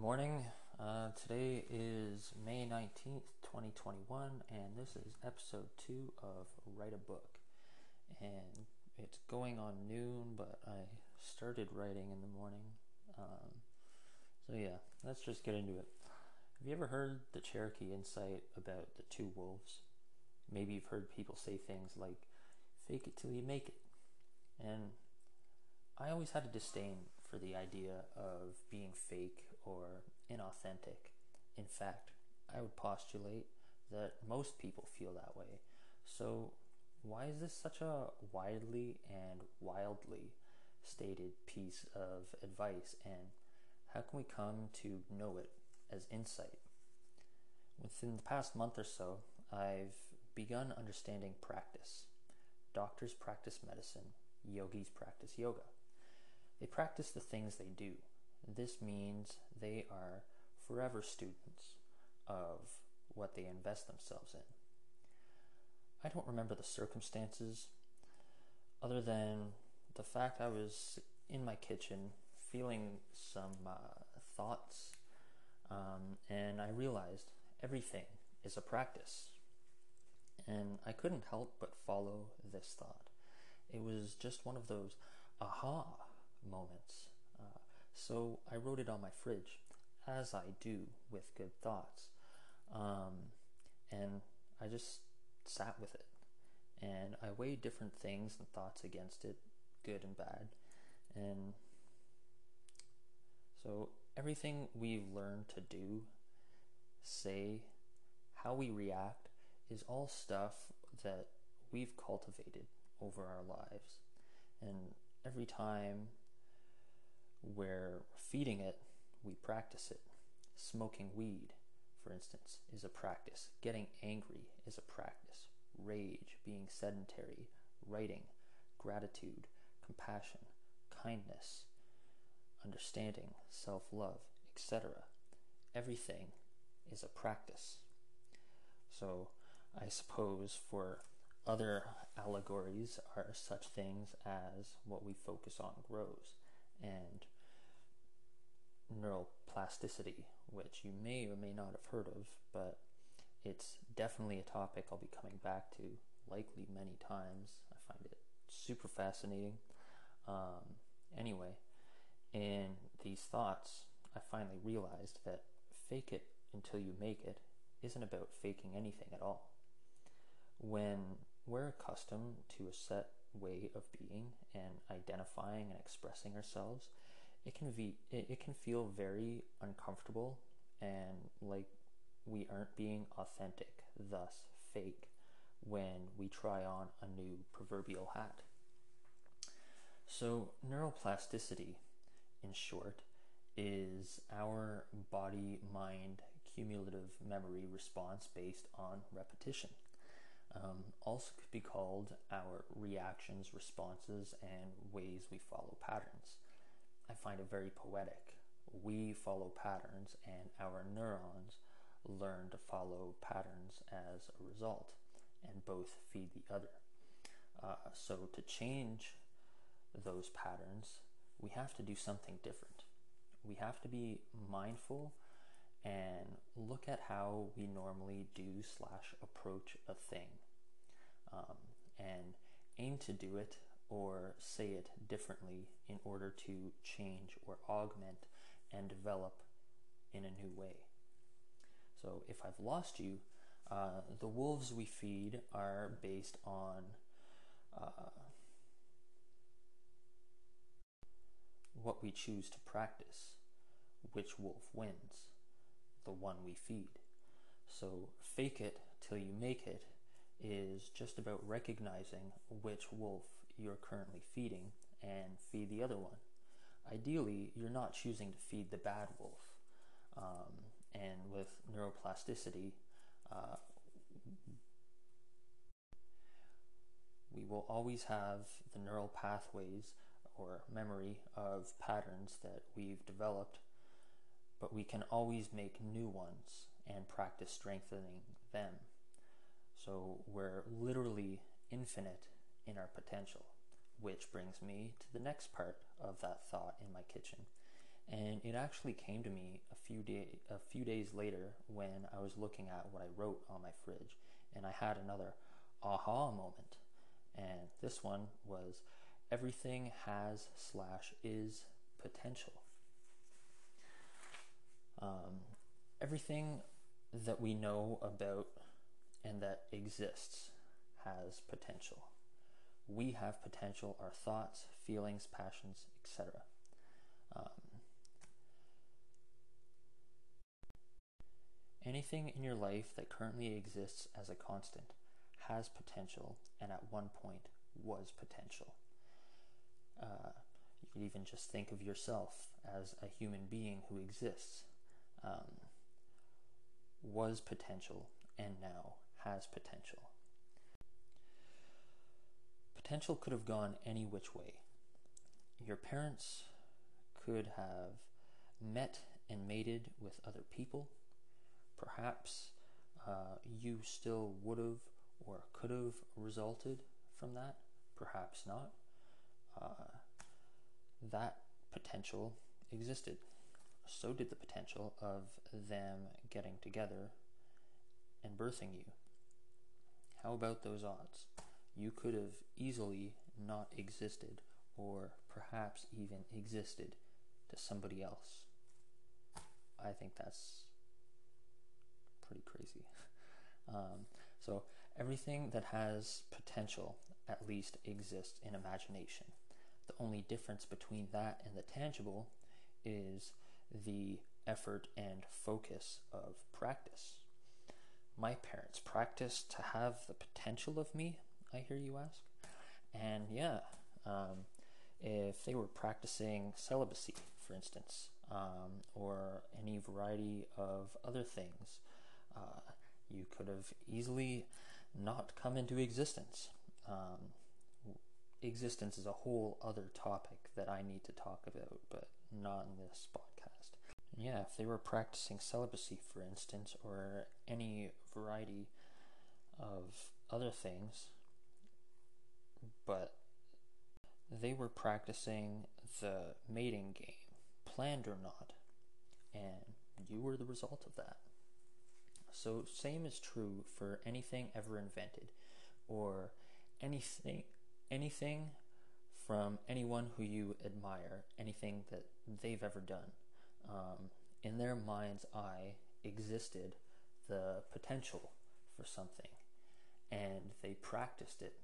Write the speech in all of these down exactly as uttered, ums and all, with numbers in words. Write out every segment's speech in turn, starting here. Good morning. Uh, today is May nineteenth, twenty twenty-one, and this is episode two of Write a Book. And it's going on noon, but I started writing in the morning. Um, so yeah, let's just get into it. Have you ever heard the Cherokee insight about the two wolves? Maybe you've heard people say things like, fake it till you make it. And I always had a disdain for the idea of being fake or inauthentic. In fact, I would postulate that most people feel that way. So why is this such a widely and wildly stated piece of advice, and how can we come to know it as insight? Within the past month or so, I've begun understanding practice. Doctors practice medicine, yogis practice yoga. They practice the things they do. This means they are forever students of what they invest themselves in. I don't remember the circumstances other than the fact I was in my kitchen feeling some uh, thoughts um, and I realized everything is a practice. And I couldn't help but follow this thought. It was just one of those aha moments. Uh, so I wrote it on my fridge, as I do with good thoughts. Um, and I just sat with it. And I weighed different things and thoughts against it, good and bad. And so everything we've learned to do, say, how we react, is all stuff that we've cultivated over our lives. And every time we're feeding it, we practice it. Smoking weed, for instance, is a practice. Getting angry is a practice. Rage, being sedentary, writing, gratitude, compassion, kindness, understanding, self-love, et cetera. Everything is a practice. So I suppose for other allegories are such things as what we focus on grows, and neuroplasticity, which you may or may not have heard of, but it's definitely a topic I'll be coming back to likely many times. I find it super fascinating. Um, anyway, in these thoughts, I finally realized that fake it until you make it isn't about faking anything at all. When we're accustomed to a set way of being and identifying and expressing ourselves, it can be it can feel very uncomfortable and like we aren't being authentic, thus fake, when we try on a new proverbial hat. So neuroplasticity, in short, is our body-mind cumulative memory response based on repetition. Um, also could be called our reactions, responses, and ways we follow patterns. I find it very poetic. We follow patterns, and our neurons learn to follow patterns as a result, and both feed the other. Uh, so to change those patterns, we have to do something different. We have to be mindful and look at how we normally do slash approach a thing, um, and aim to do it or say it differently in order to change or augment and develop in a new way. So if I've lost you, uh, the wolves we feed are based on uh, what we choose to practice. Which wolf wins? The one we feed. So fake it till you make it is just about recognizing which wolf you're currently feeding and feed the other one. Ideally, you're not choosing to feed the bad wolf. Um, and with neuroplasticity, uh, we will always have the neural pathways or memory of patterns that we've developed, but we can always make new ones and practice strengthening them. So we're literally infinite in our potential, which brings me to the next part of that thought in my kitchen. And it actually came to me a few day, a few days later when I was looking at what I wrote on my fridge, and I had another aha moment. And this one was, everything has slash is potential. Um, everything that we know about and that exists has potential. We have potential, our thoughts, feelings, passions, et cetera. Um, anything in your life that currently exists as a constant has potential, and at one point was potential. Uh, you could even just think of yourself as a human being who exists, um, was potential, and now has potential. Potential could have gone any which way. Your parents could have met and mated with other people. Perhaps uh, you still would have or could have resulted from that. Perhaps not. Uh, that potential existed. So did the potential of them getting together and birthing you. How about those odds? You could have easily not existed, or perhaps even existed to somebody else. I think that's pretty crazy. Um, so everything that has potential at least exists in imagination. The only difference between that and the tangible is the effort and focus of practice. My parents practiced to have the potential of me, I hear you ask. And yeah, um, if they were practicing celibacy, for instance, um, or any variety of other things, uh, you could have easily not come into existence. Um, existence is a whole other topic that I need to talk about, but not in this podcast. Yeah, if they were practicing celibacy, for instance, or any variety of other things, but they were practicing the mating game, planned or not, and you were the result of that. So same is true for anything ever invented, or anything, anything from anyone who you admire, anything that they've ever done. Um, in their mind's eye existed the potential for something, and they practiced it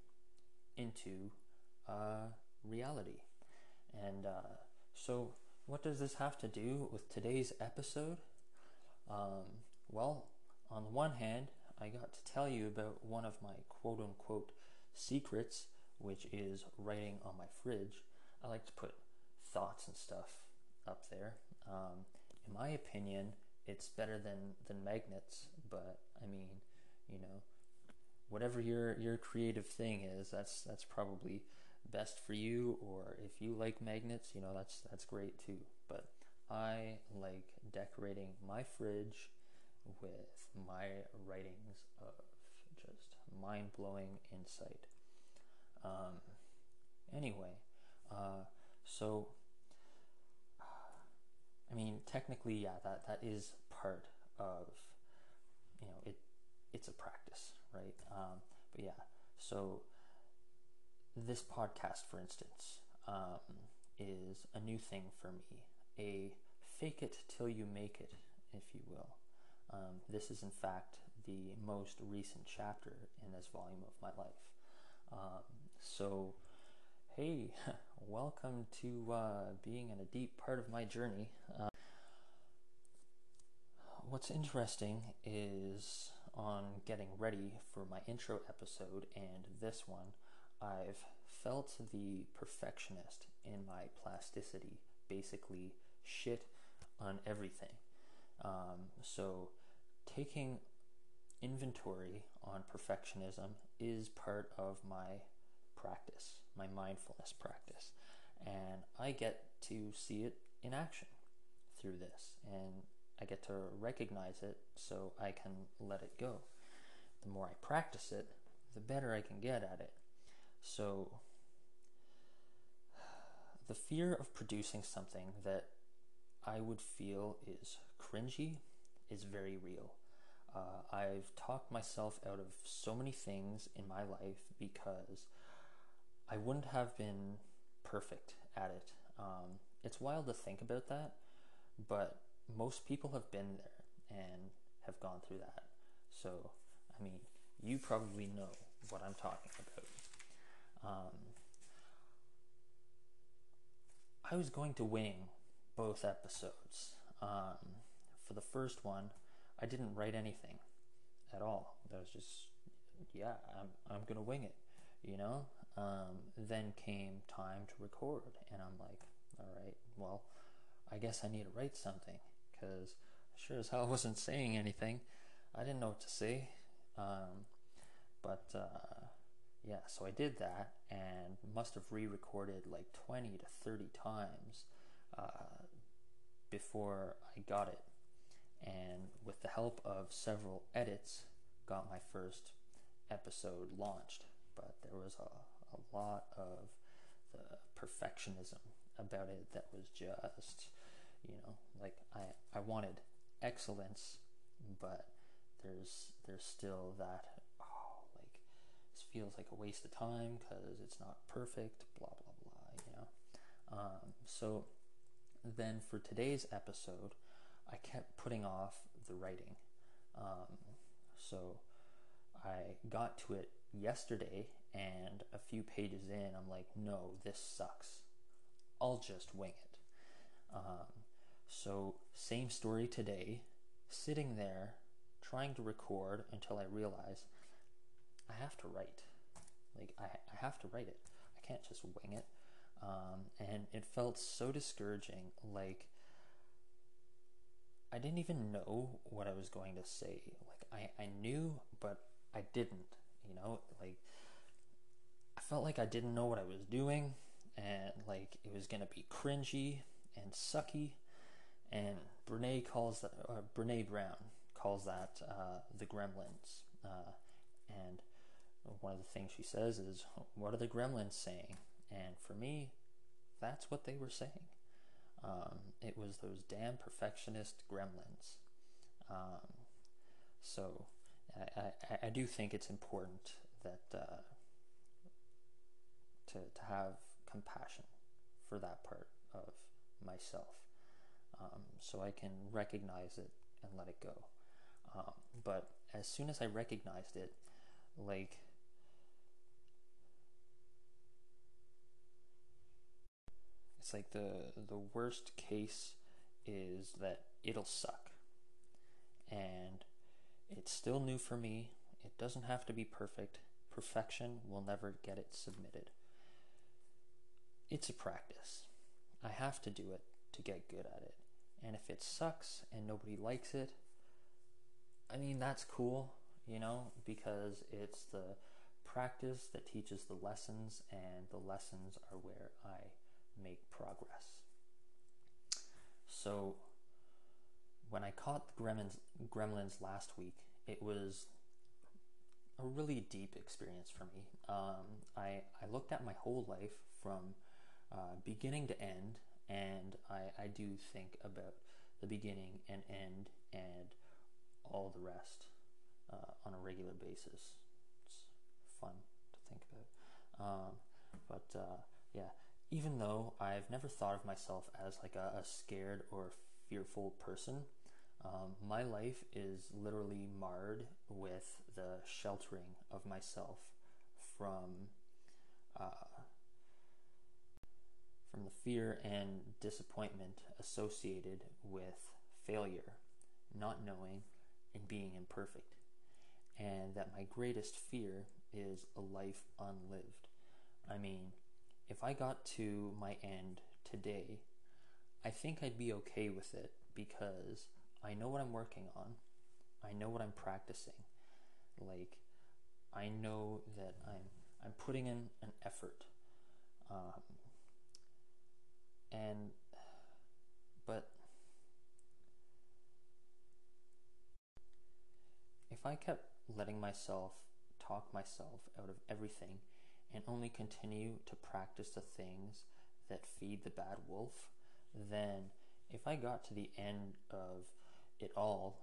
into uh, reality. And uh, so what does this have to do with today's episode? Um, well, on the one hand, I got to tell you about one of my quote-unquote secrets, which is writing on my fridge. I like to put thoughts and stuff up there. Um, in my opinion, it's better than, than magnets, but I mean, you know, whatever your your creative thing is, that's that's probably best for you. Or if you like magnets, you know, that's that's great too. But I like decorating my fridge with my writings of just mind-blowing insight. Um, anyway, uh, so I mean, technically, yeah, that that is part of, you know, it it's a practice. Right? Um, but yeah, so this podcast, for instance, um, is a new thing for me, a fake it till you make it, if you will. Um, this is in fact the most recent chapter in this volume of my life. Um, so hey, welcome to uh, being in a deep part of my journey. Uh, what's interesting is, on getting ready for my intro episode and this one, I've felt the perfectionist in my plasticity basically shit on everything. Um, so taking inventory on perfectionism is part of my practice, my mindfulness practice, and I get to see it in action through this, and I get to recognize it so I can let it go. The more I practice it, the better I can get at it. So the fear of producing something that I would feel is cringy is very real. Uh, I've talked myself out of so many things in my life because I wouldn't have been perfect at it. Um, it's wild to think about that, but most people have been there and have gone through that. So, I mean, you probably know what I'm talking about. Um, I was going to wing both episodes. Um, for the first one, I didn't write anything at all. That was just, yeah, I'm, I'm going to wing it, you know? Um, then came time to record, and I'm like, all right, well, I guess I need to write something, because sure as hell wasn't saying anything. I didn't know what to say. Um, but, uh, yeah, so I did that, and must have re-recorded like twenty to thirty times uh, before I got it. And with the help of several edits, got my first episode launched. But there was a, a lot of the perfectionism about it that was just, you know, like I, I wanted excellence, but there's there's still that, oh, like this feels like a waste of time because it's not perfect, blah, blah, blah, you know. Um, so then for today's episode, I kept putting off the writing. Um, so I got to it yesterday, and a few pages in, I'm like, no, this sucks. I'll just wing it. Um, so same story today, sitting there trying to record until I realize I have to write. Like I, I have to write it. I can't just wing it. Um, and it felt so discouraging. Like I didn't even know what I was going to say. Like I, I knew, but I didn't, you know, like I felt like I didn't know what I was doing, and like it was going to be cringy and sucky. And Brene calls that, or Brene Brown calls that uh, the gremlins. Uh, and one of the things she says is, what are the gremlins saying? And for me, that's what they were saying. Um, it was those damn perfectionist gremlins. Um, so I, I, I do think it's important that uh, to, to have compassion for that part of myself, um, so I can recognize it and let it go. Um, but as soon as I recognized it, like it's like the the worst case is that it'll suck, and it's still new for me. It doesn't have to be perfect. Perfection will never get it submitted. It's a practice. I have to do it to get good at it. And if it sucks and nobody likes it, I mean, that's cool, you know, because it's the practice that teaches the lessons, and the lessons are where I make progress. So when I caught the gremlins, gremlins last week, it was a really deep experience for me. Um, I, I looked at my whole life from Uh, beginning to end, and I, I do think about the beginning and end and all the rest uh, on a regular basis. It's fun to think about. Um, but uh, yeah, even though I've never thought of myself as like a, a scared or fearful person, um, my life is literally marred with the sheltering of myself from uh, from the fear and disappointment associated with failure, not knowing, and being imperfect. And that my greatest fear is a life unlived. I mean, if I got to my end today, I think I'd be okay with it, because I know what I'm working on. I know what I'm practicing. Like, I know that I'm, I'm putting in an effort. Um, And, but, if I kept letting myself talk myself out of everything and only continue to practice the things that feed the bad wolf, then if I got to the end of it all,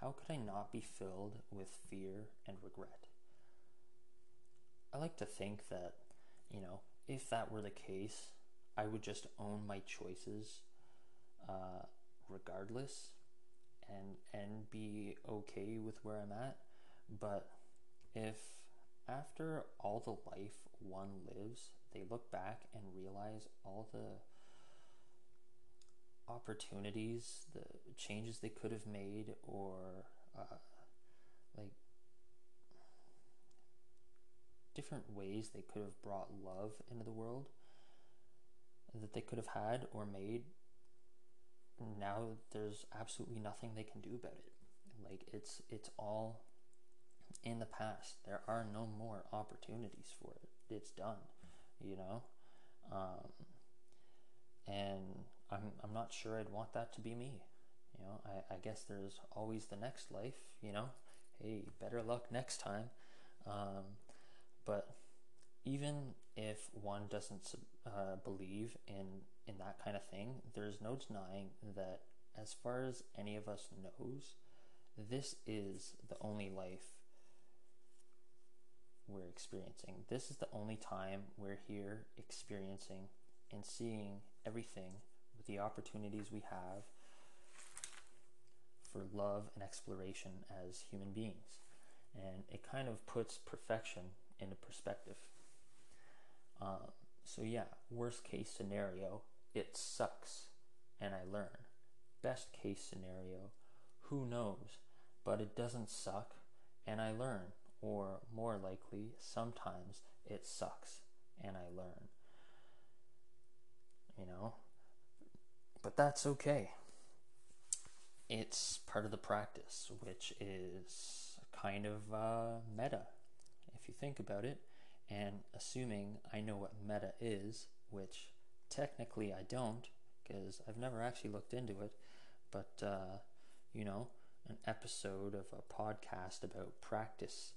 how could I not be filled with fear and regret? I like to think that, you know, if that were the case, I would just own my choices uh, regardless and and be okay with where I'm at. But if after all the life one lives, they look back and realize all the opportunities, the changes they could have made, or uh, like different ways they could have brought love into the world that they could have had or made, now there's absolutely nothing they can do about it. Like, it's it's all in the past. There are no more opportunities for it. It's done, you know? Um, and I'm I'm not sure I'd want that to be me. You know, I, I guess there's always the next life, you know? Hey, better luck next time. Um, but even if one doesn't uh, believe in, in that kind of thing, there's no denying that as far as any of us knows, this is the only life we're experiencing. This is the only time we're here experiencing and seeing everything with the opportunities we have for love and exploration as human beings. And it kind of puts perfection into perspective. Um, so yeah, worst case scenario, it sucks and I learn. Best case scenario, who knows, but it doesn't suck and I learn. Or more likely, sometimes it sucks and I learn. You know? But that's okay. It's part of the practice, which is kind of uh, meta, if you think about it. And assuming I know what meta is, which technically I don't, because I've never actually looked into it, but, uh, you know, an episode of a podcast about practice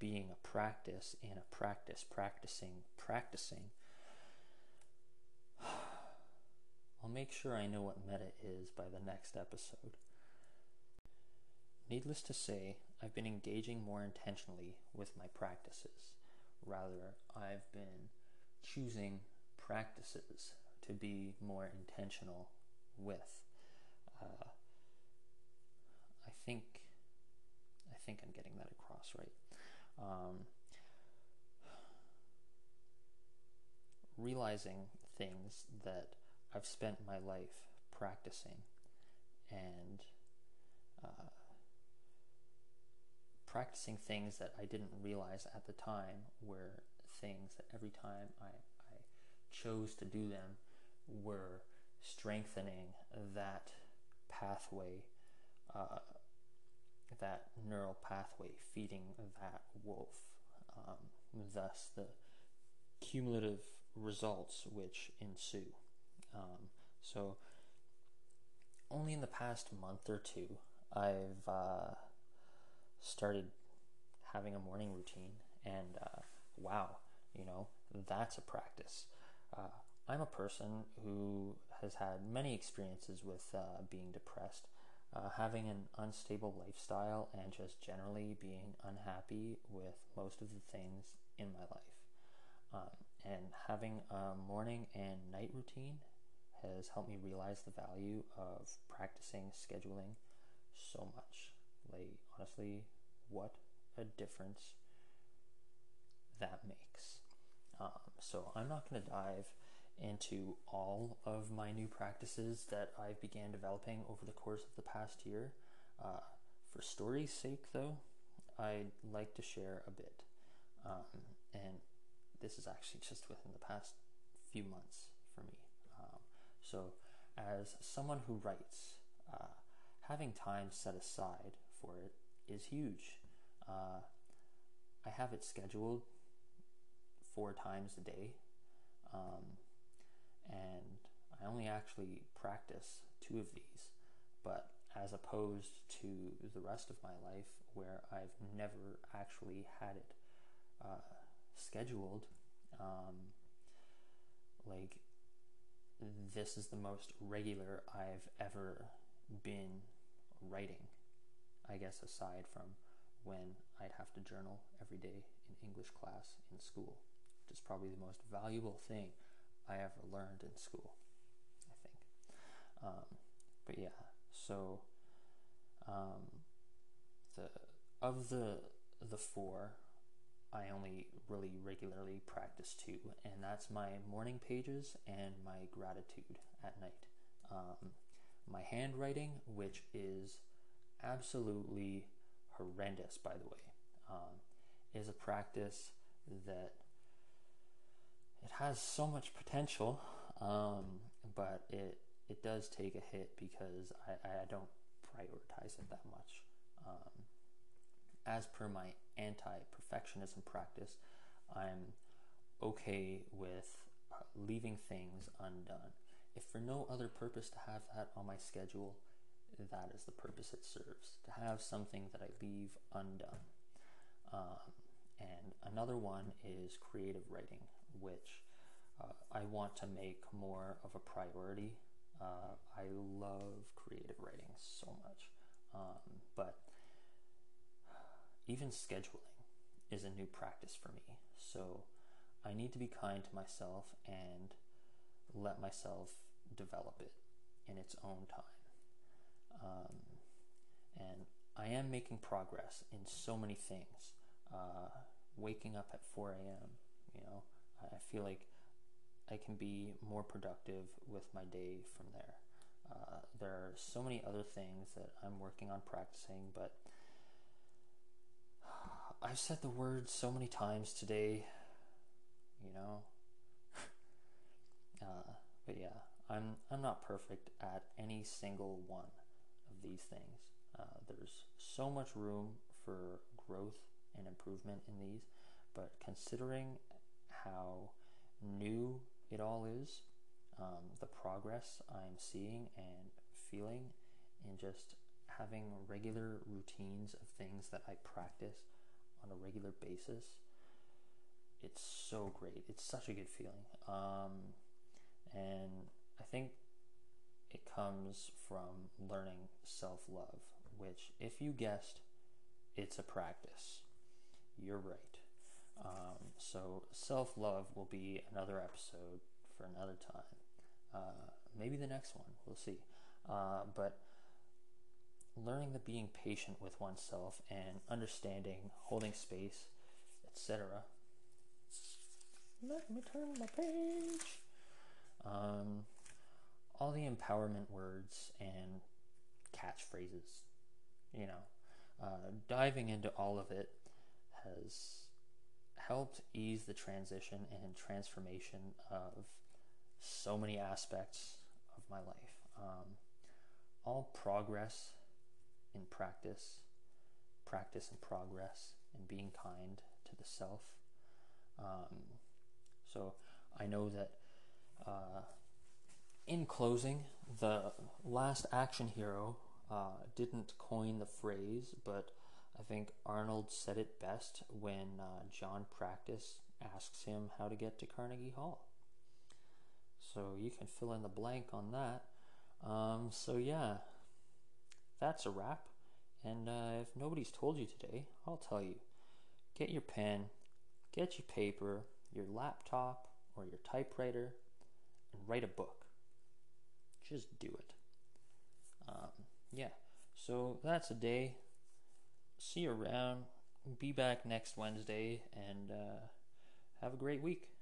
being a practice and a practice practicing practicing. I'll make sure I know what meta is by the next episode. Needless to say, I've been engaging more intentionally with my practices. Rather, I've been choosing practices to be more intentional with. Uh, I think I think I'm getting that across right. Um, realizing things that I've spent my life practicing and uh, practicing things that I didn't realize at the time were things that every time I, I chose to do them were strengthening that pathway, uh, that neural pathway, feeding that wolf, um, thus the cumulative results which ensue. Um, so only in the past month or two, I've uh, started having a morning routine, and uh, wow, you know, that's a practice. Uh, I'm a person who has had many experiences with uh, being depressed. Uh, having an unstable lifestyle and just generally being unhappy with most of the things in my life. Um, and having a morning and night routine has helped me realize the value of practicing scheduling so much. Like, honestly, what a difference that makes. Um, so I'm not going to dive into all of my new practices that I've began developing over the course of the past year. Uh, for story's sake though, I'd like to share a bit. Um, and this is actually just within the past few months for me. Um, so as someone who writes, uh, having time set aside for it is huge. Uh, I have it scheduled four times a day. Um, And I only actually practice two of these, but as opposed to the rest of my life where I've never actually had it uh, scheduled, um, like this is the most regular I've ever been writing, I guess, aside from when I'd have to journal every day in English class in school, which is probably the most valuable thing I ever learned in school, I think. Um, but yeah, so um, the of the the four, I only really regularly practice two, and that's my morning pages and my gratitude at night. Um, my handwriting, which is absolutely horrendous, by the way, um, is a practice that it has so much potential, um, but it it does take a hit because I, I don't prioritize it that much. Um, as per my anti-perfectionism practice, I'm okay with leaving things undone. If for no other purpose to have that on my schedule, that is the purpose it serves, to have something that I leave undone. Um, and another one is creative writing, which uh, I want to make more of a priority. Uh, I love creative writing so much, um, but even scheduling is a new practice for me. So I need to be kind to myself and let myself develop it in its own time. Um, and I am making progress in so many things. Uh, waking up at four a.m., you know, I feel like I can be more productive with my day from there. Uh, there are so many other things that I'm working on practicing, but I've said the word so many times today, you know. uh, but yeah, I'm I'm not perfect at any single one of these things. Uh, there's so much room for growth and improvement in these, but considering how new it all is, um, the progress I'm seeing and feeling in just having regular routines of things that I practice on a regular basis, it's so great. It's such a good feeling. Um, and I think it comes from learning self-love, which, if you guessed, it's a practice. You're right. Um, so self-love will be another episode for another time. Uh, maybe the next one, we'll see. Uh, but learning the being patient with oneself and understanding, holding space, et cetera. Let me turn my page. Um, all the empowerment words and catchphrases, you know, uh, diving into all of it has helped ease the transition and transformation of so many aspects of my life. Um, all progress in practice, practice and progress, and being kind to the self. Um, so I know that uh, in closing, the last action hero uh, didn't coin the phrase, but I think Arnold said it best when uh, John Practice asks him how to get to Carnegie Hall. So you can fill in the blank on that. Um, so yeah, that's a wrap. And uh, if nobody's told you today, I'll tell you. Get your pen, get your paper, your laptop, or your typewriter, and write a book. Just do it. Um, yeah, so that's a day. See you around. Be back next Wednesday, and uh, have a great week.